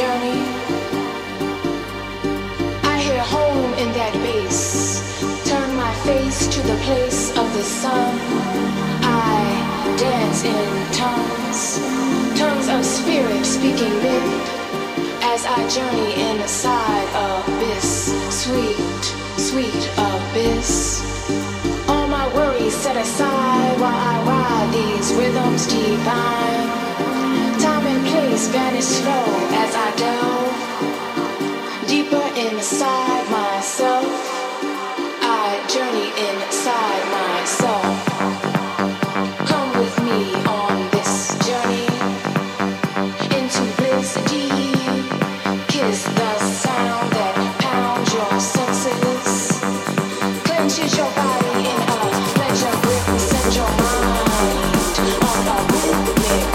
journey, I hit home in that bass. Turn my face to the place of the sun. I dance in tongues, tongues of spirit speaking mid, as I journey inside abyss, sweet, sweet abyss. All my worries set aside while I ride these rhythms divine. Time and place vanish slow as I delve deeper inside myself. I journey inside myself. Come with me on this journey into bliss deep. Kiss the sound that pounds your senses, clenches your body in a pleasure grip. Set your mind on a rhythmic journey.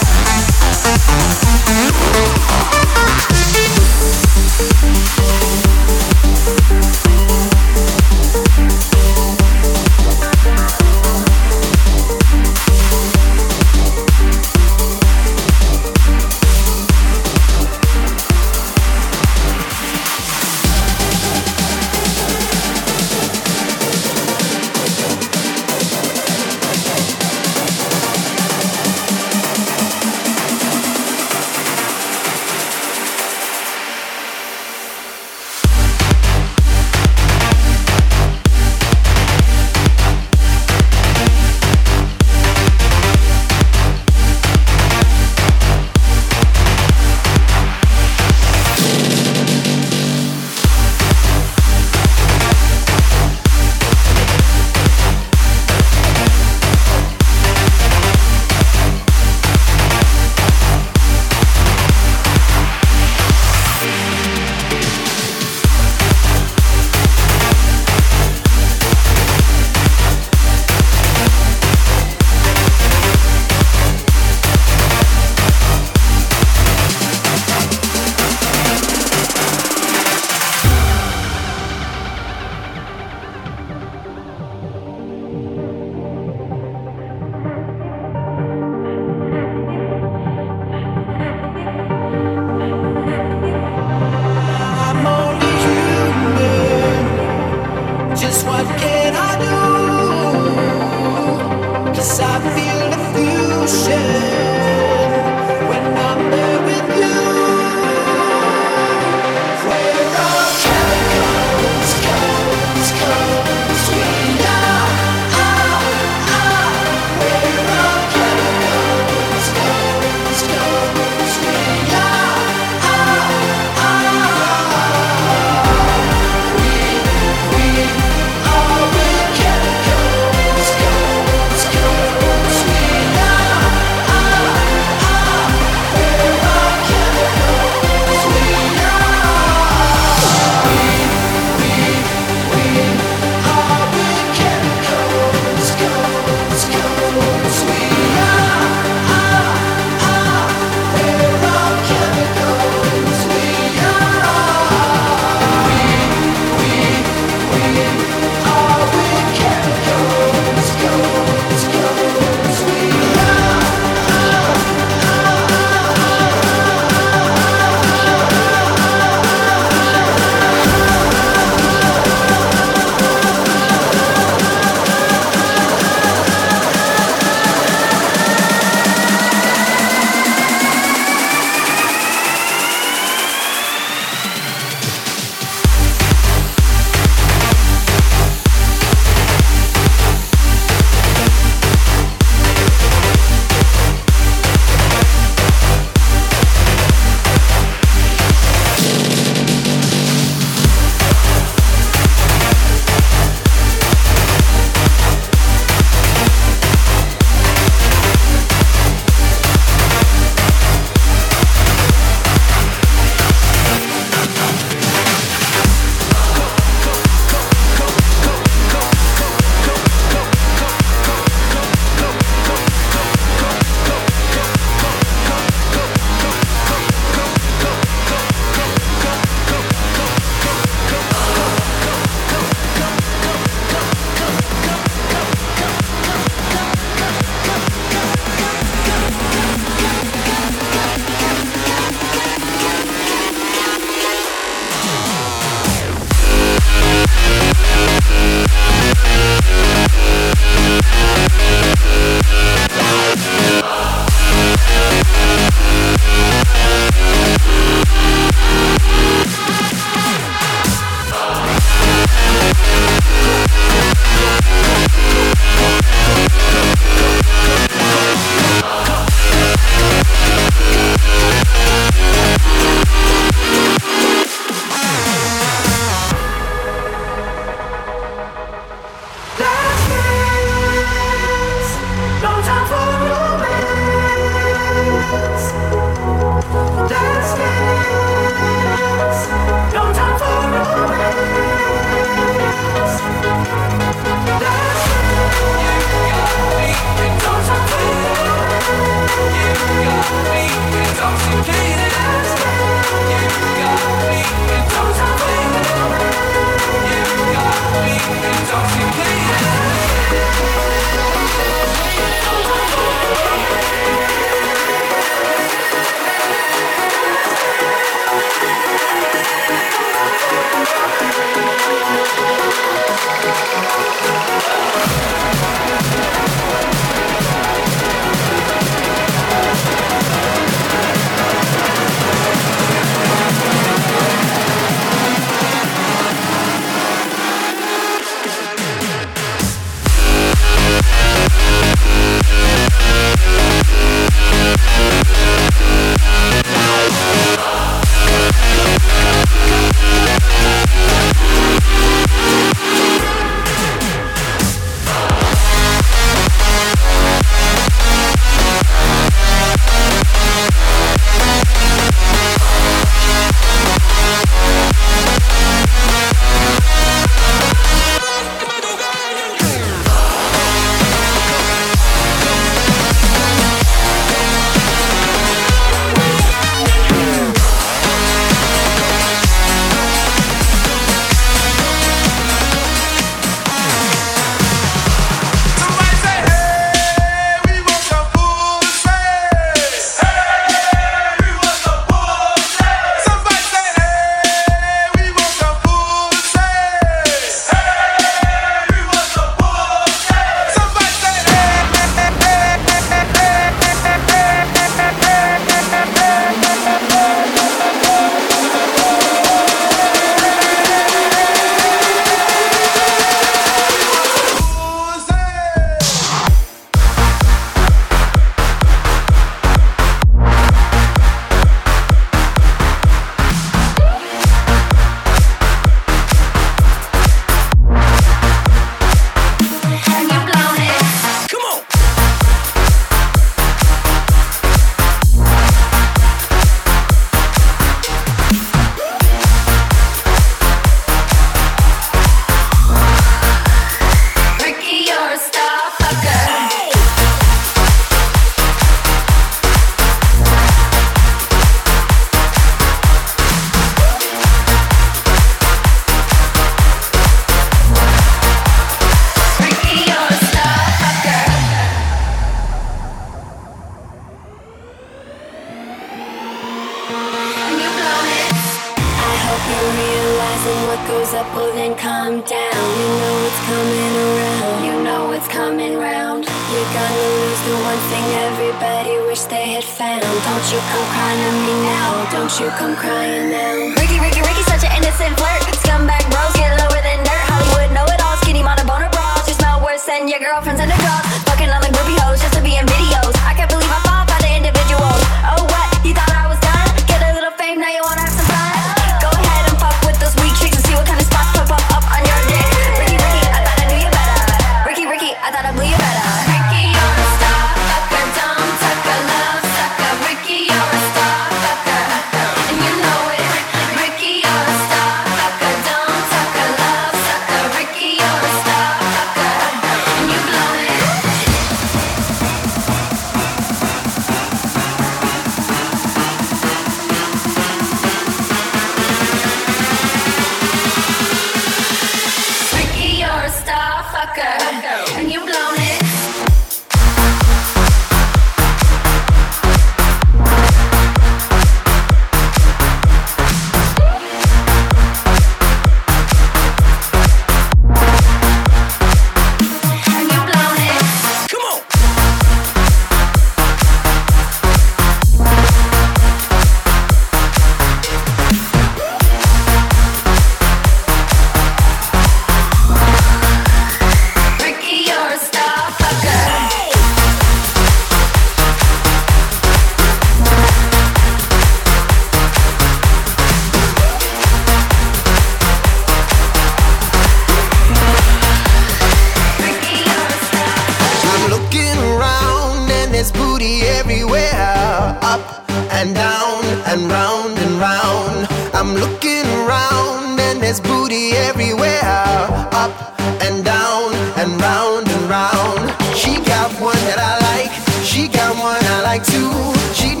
She got one that I like, she got one I like too. She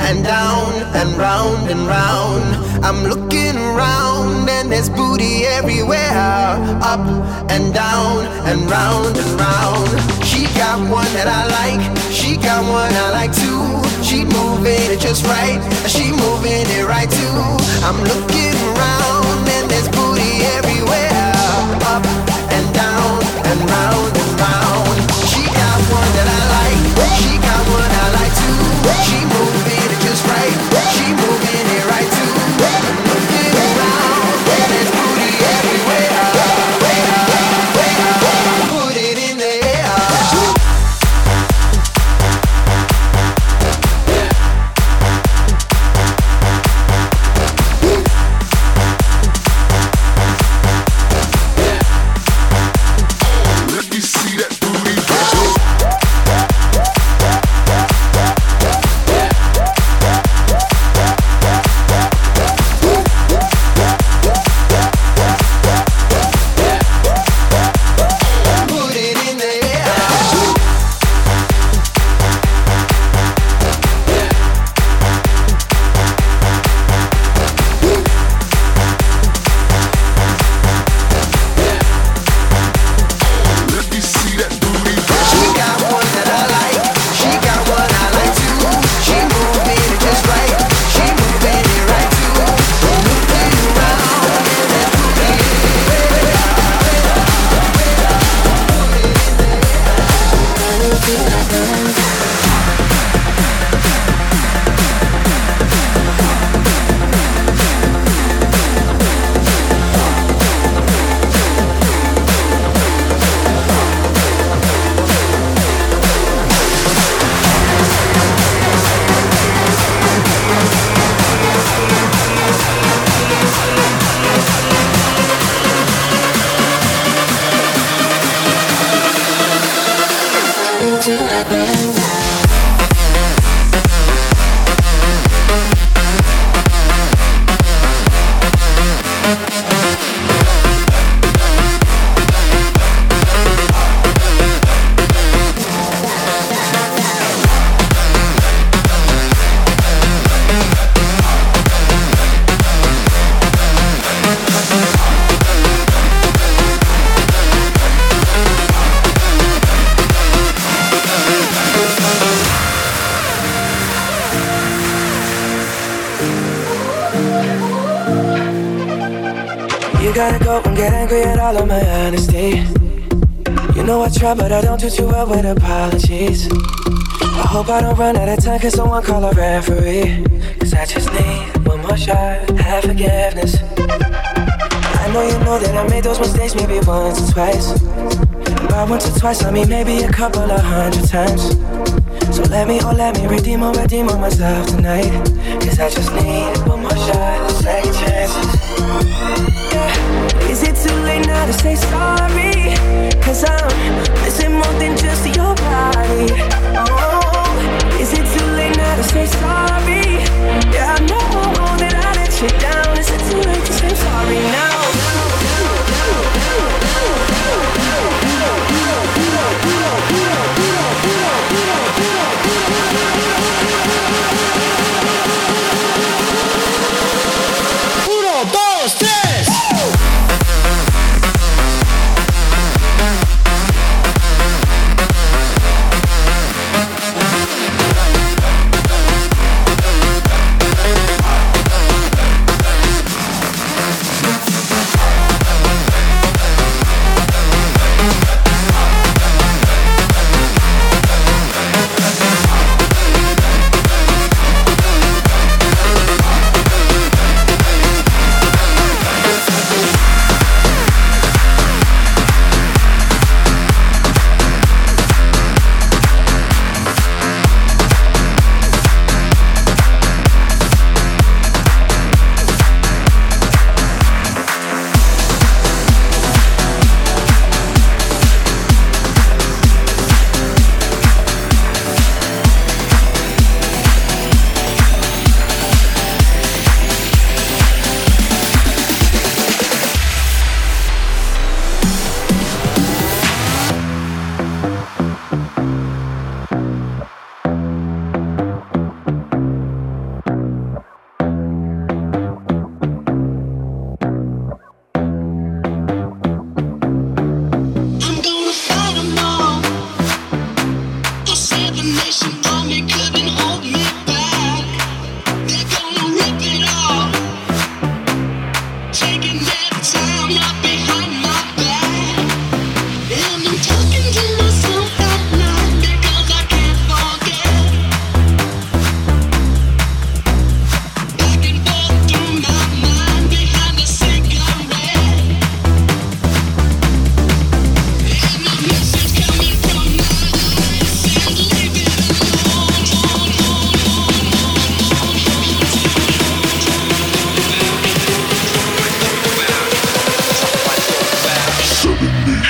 and down and round and round. I'm looking around and there's booty everywhere. Up and down and round and round. She got one that I like, she got one I like too. She moving it just right, she moving it right too. I'm looking around and there's booty everywhere. Up and down and round and round. She got one that I like, she got one I like too. She moving it just right, she moving it right too. I'm looking around and there's booty everywhere. Put it in the air. But I don't do too well with apologies. I hope I don't run out of time. Can someone call a referee? Cause I just need one more shot. Have forgiveness. I know you know that I made those mistakes maybe once or twice. By once or twice, I mean maybe a couple of hundred times. So let me redeem on myself tonight. Cause I just need one more shot. Second chances. Is it too late now to say sorry? Cause I'm missing more than just your body. Oh, is it too late now to say sorry? Yeah, I know that I let you down. Is it too late to say sorry now?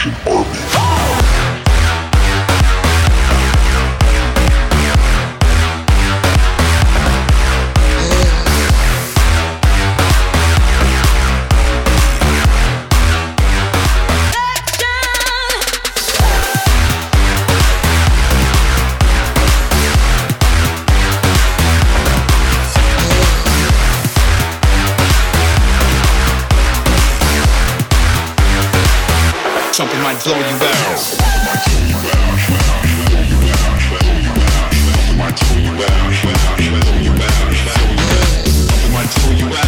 Salvation Army. Something might blow you out. Something might blow you out. Something might blow you out. Something might blow you out.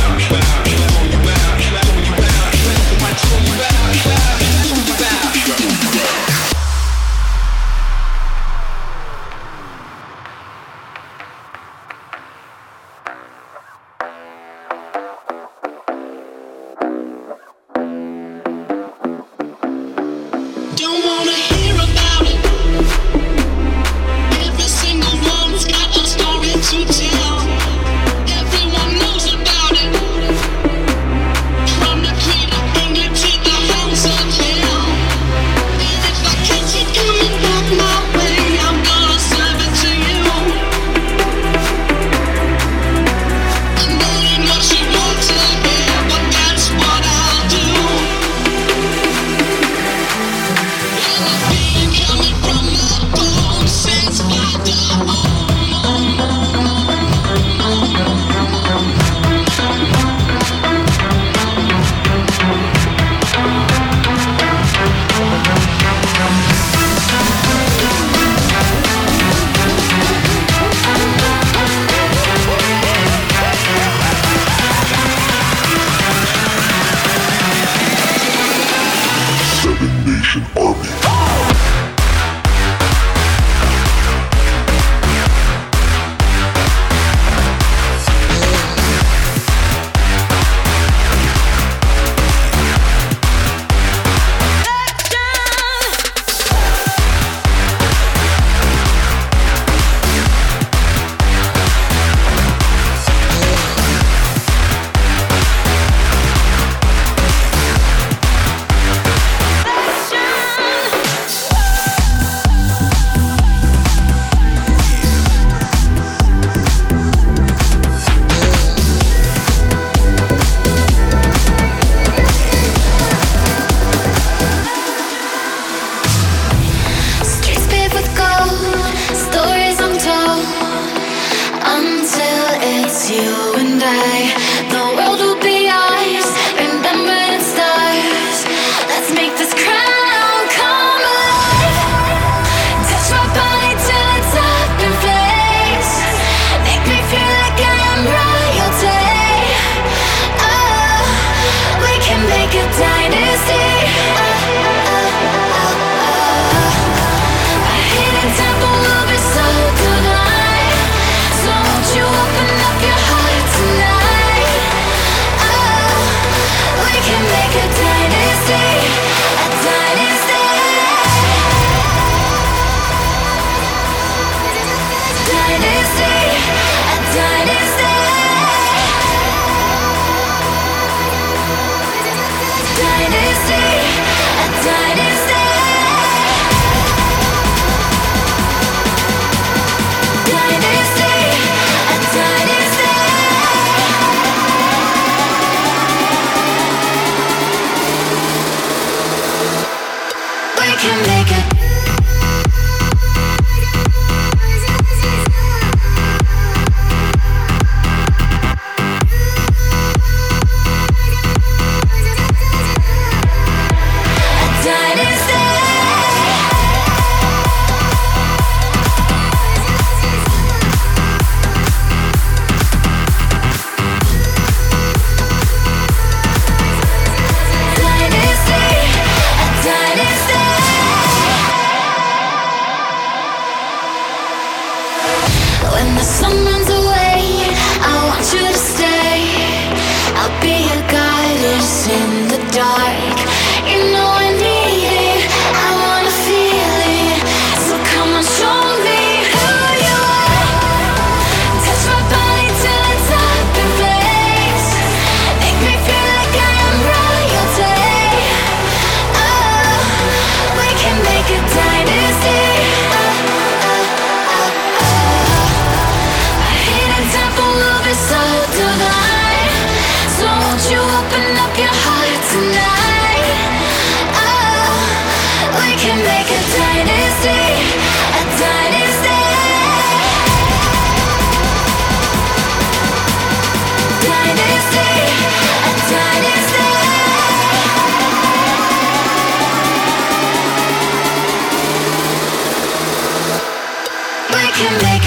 can make a dynasty, a dynasty. Dynasty, a dynasty. We can make a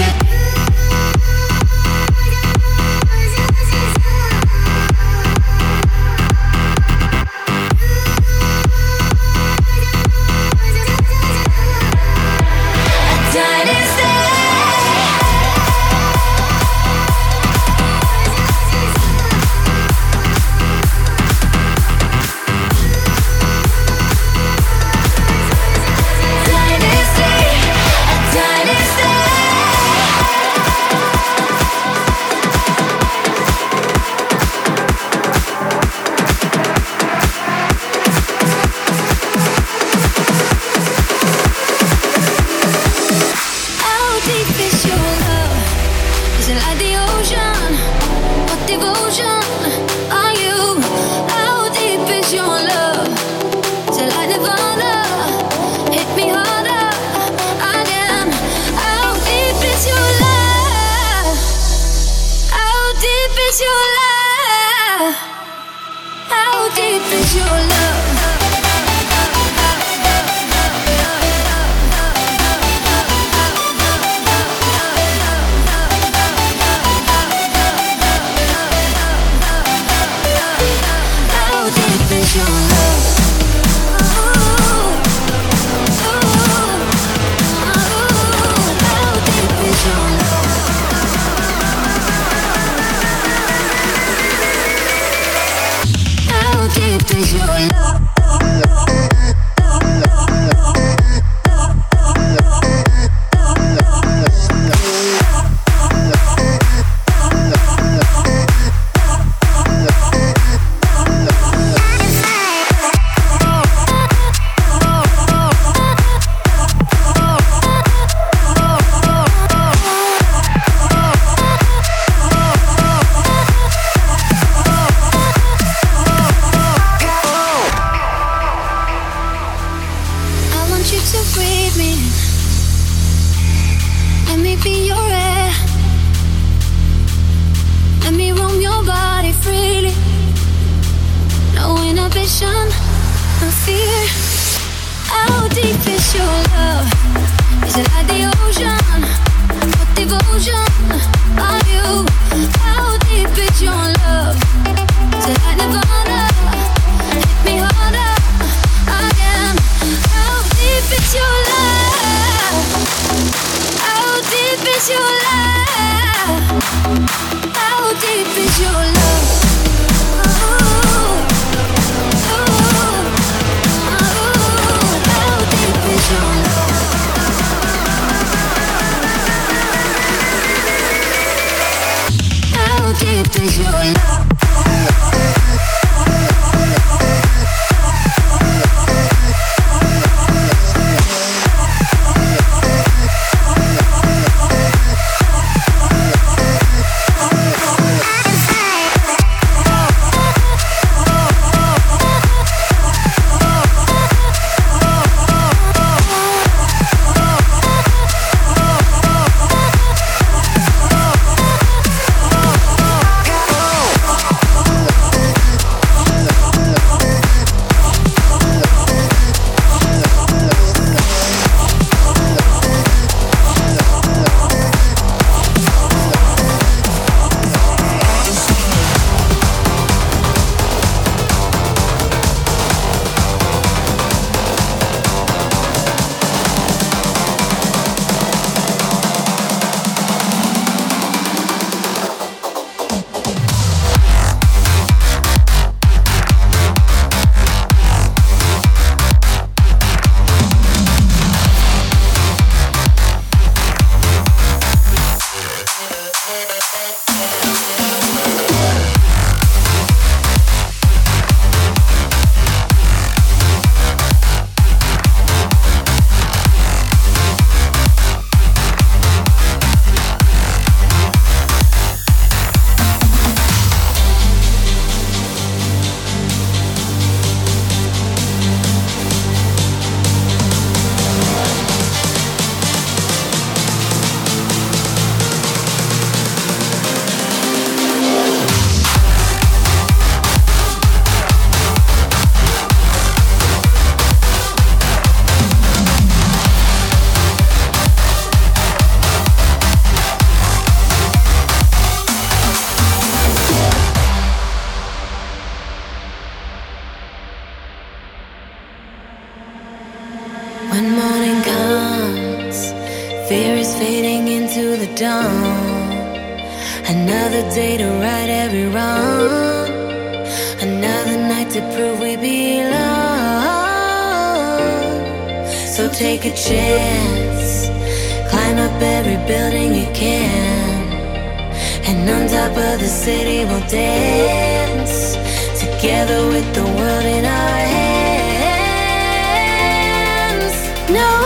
When morning comes, fear is fading into the dawn. Another day to right every wrong, another night to prove we belong. So take a chance, climb up every building you can, and on top of the city we'll dance together with the world in our hands. No,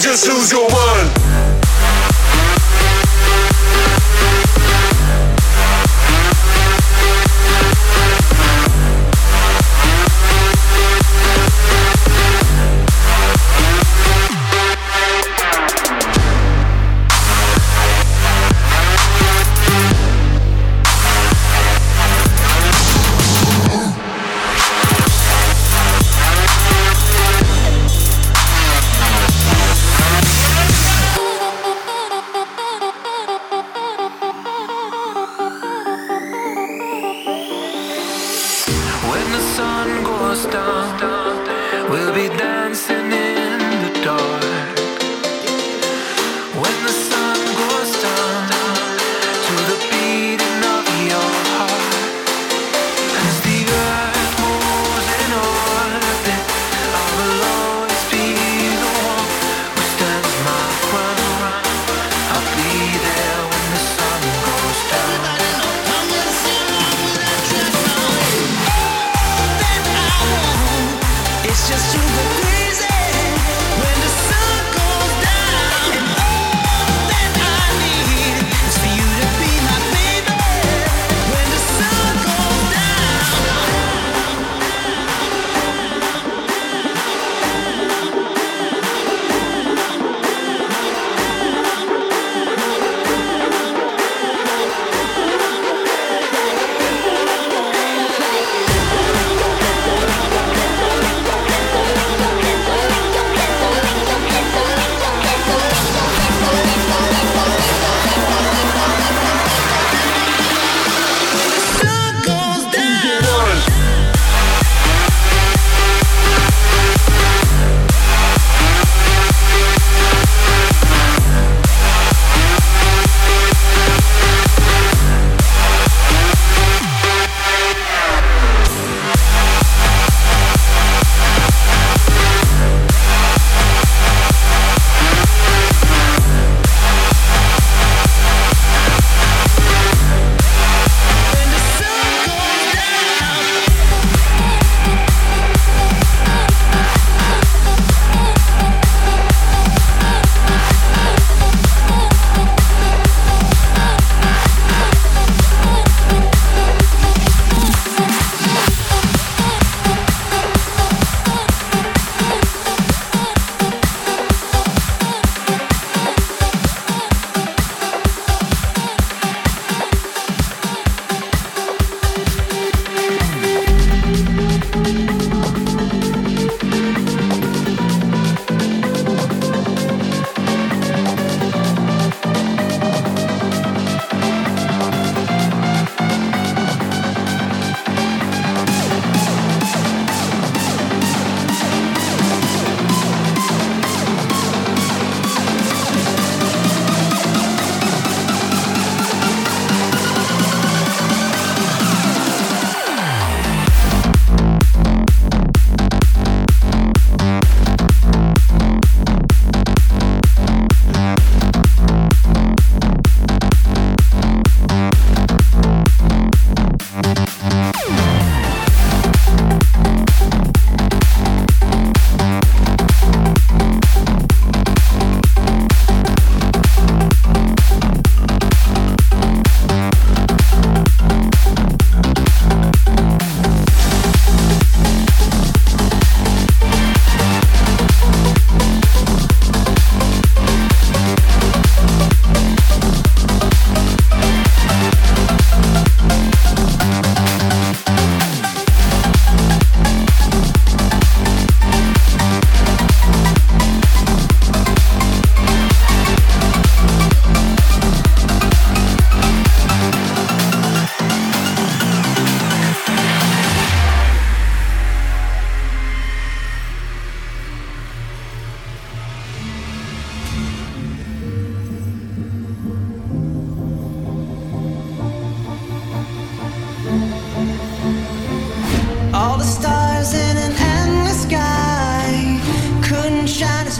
just lose your mind.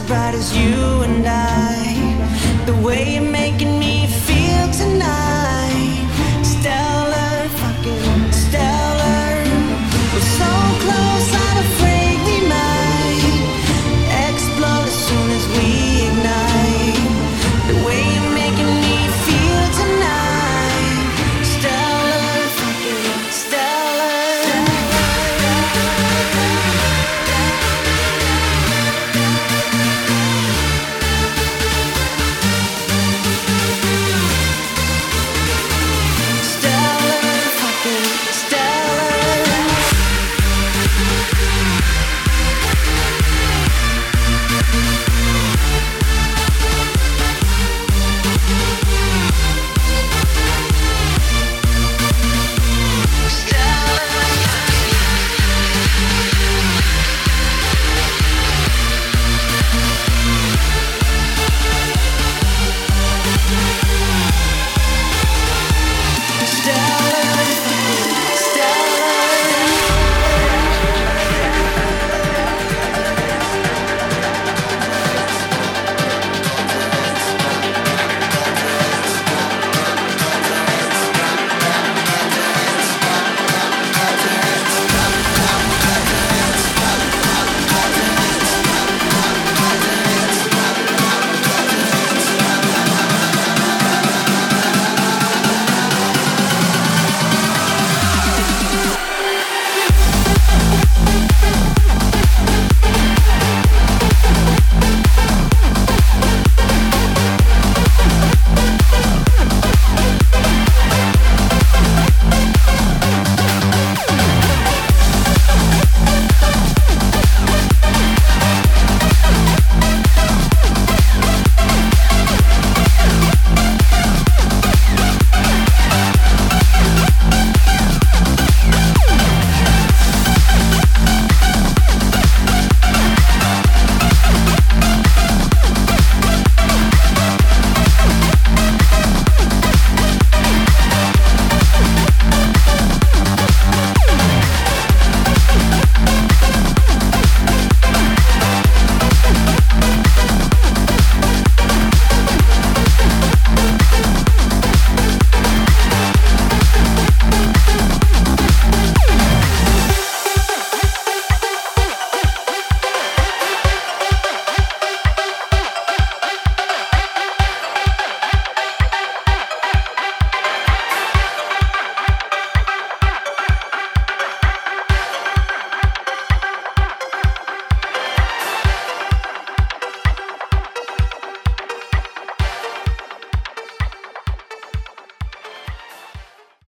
Bright as you and I, the way you make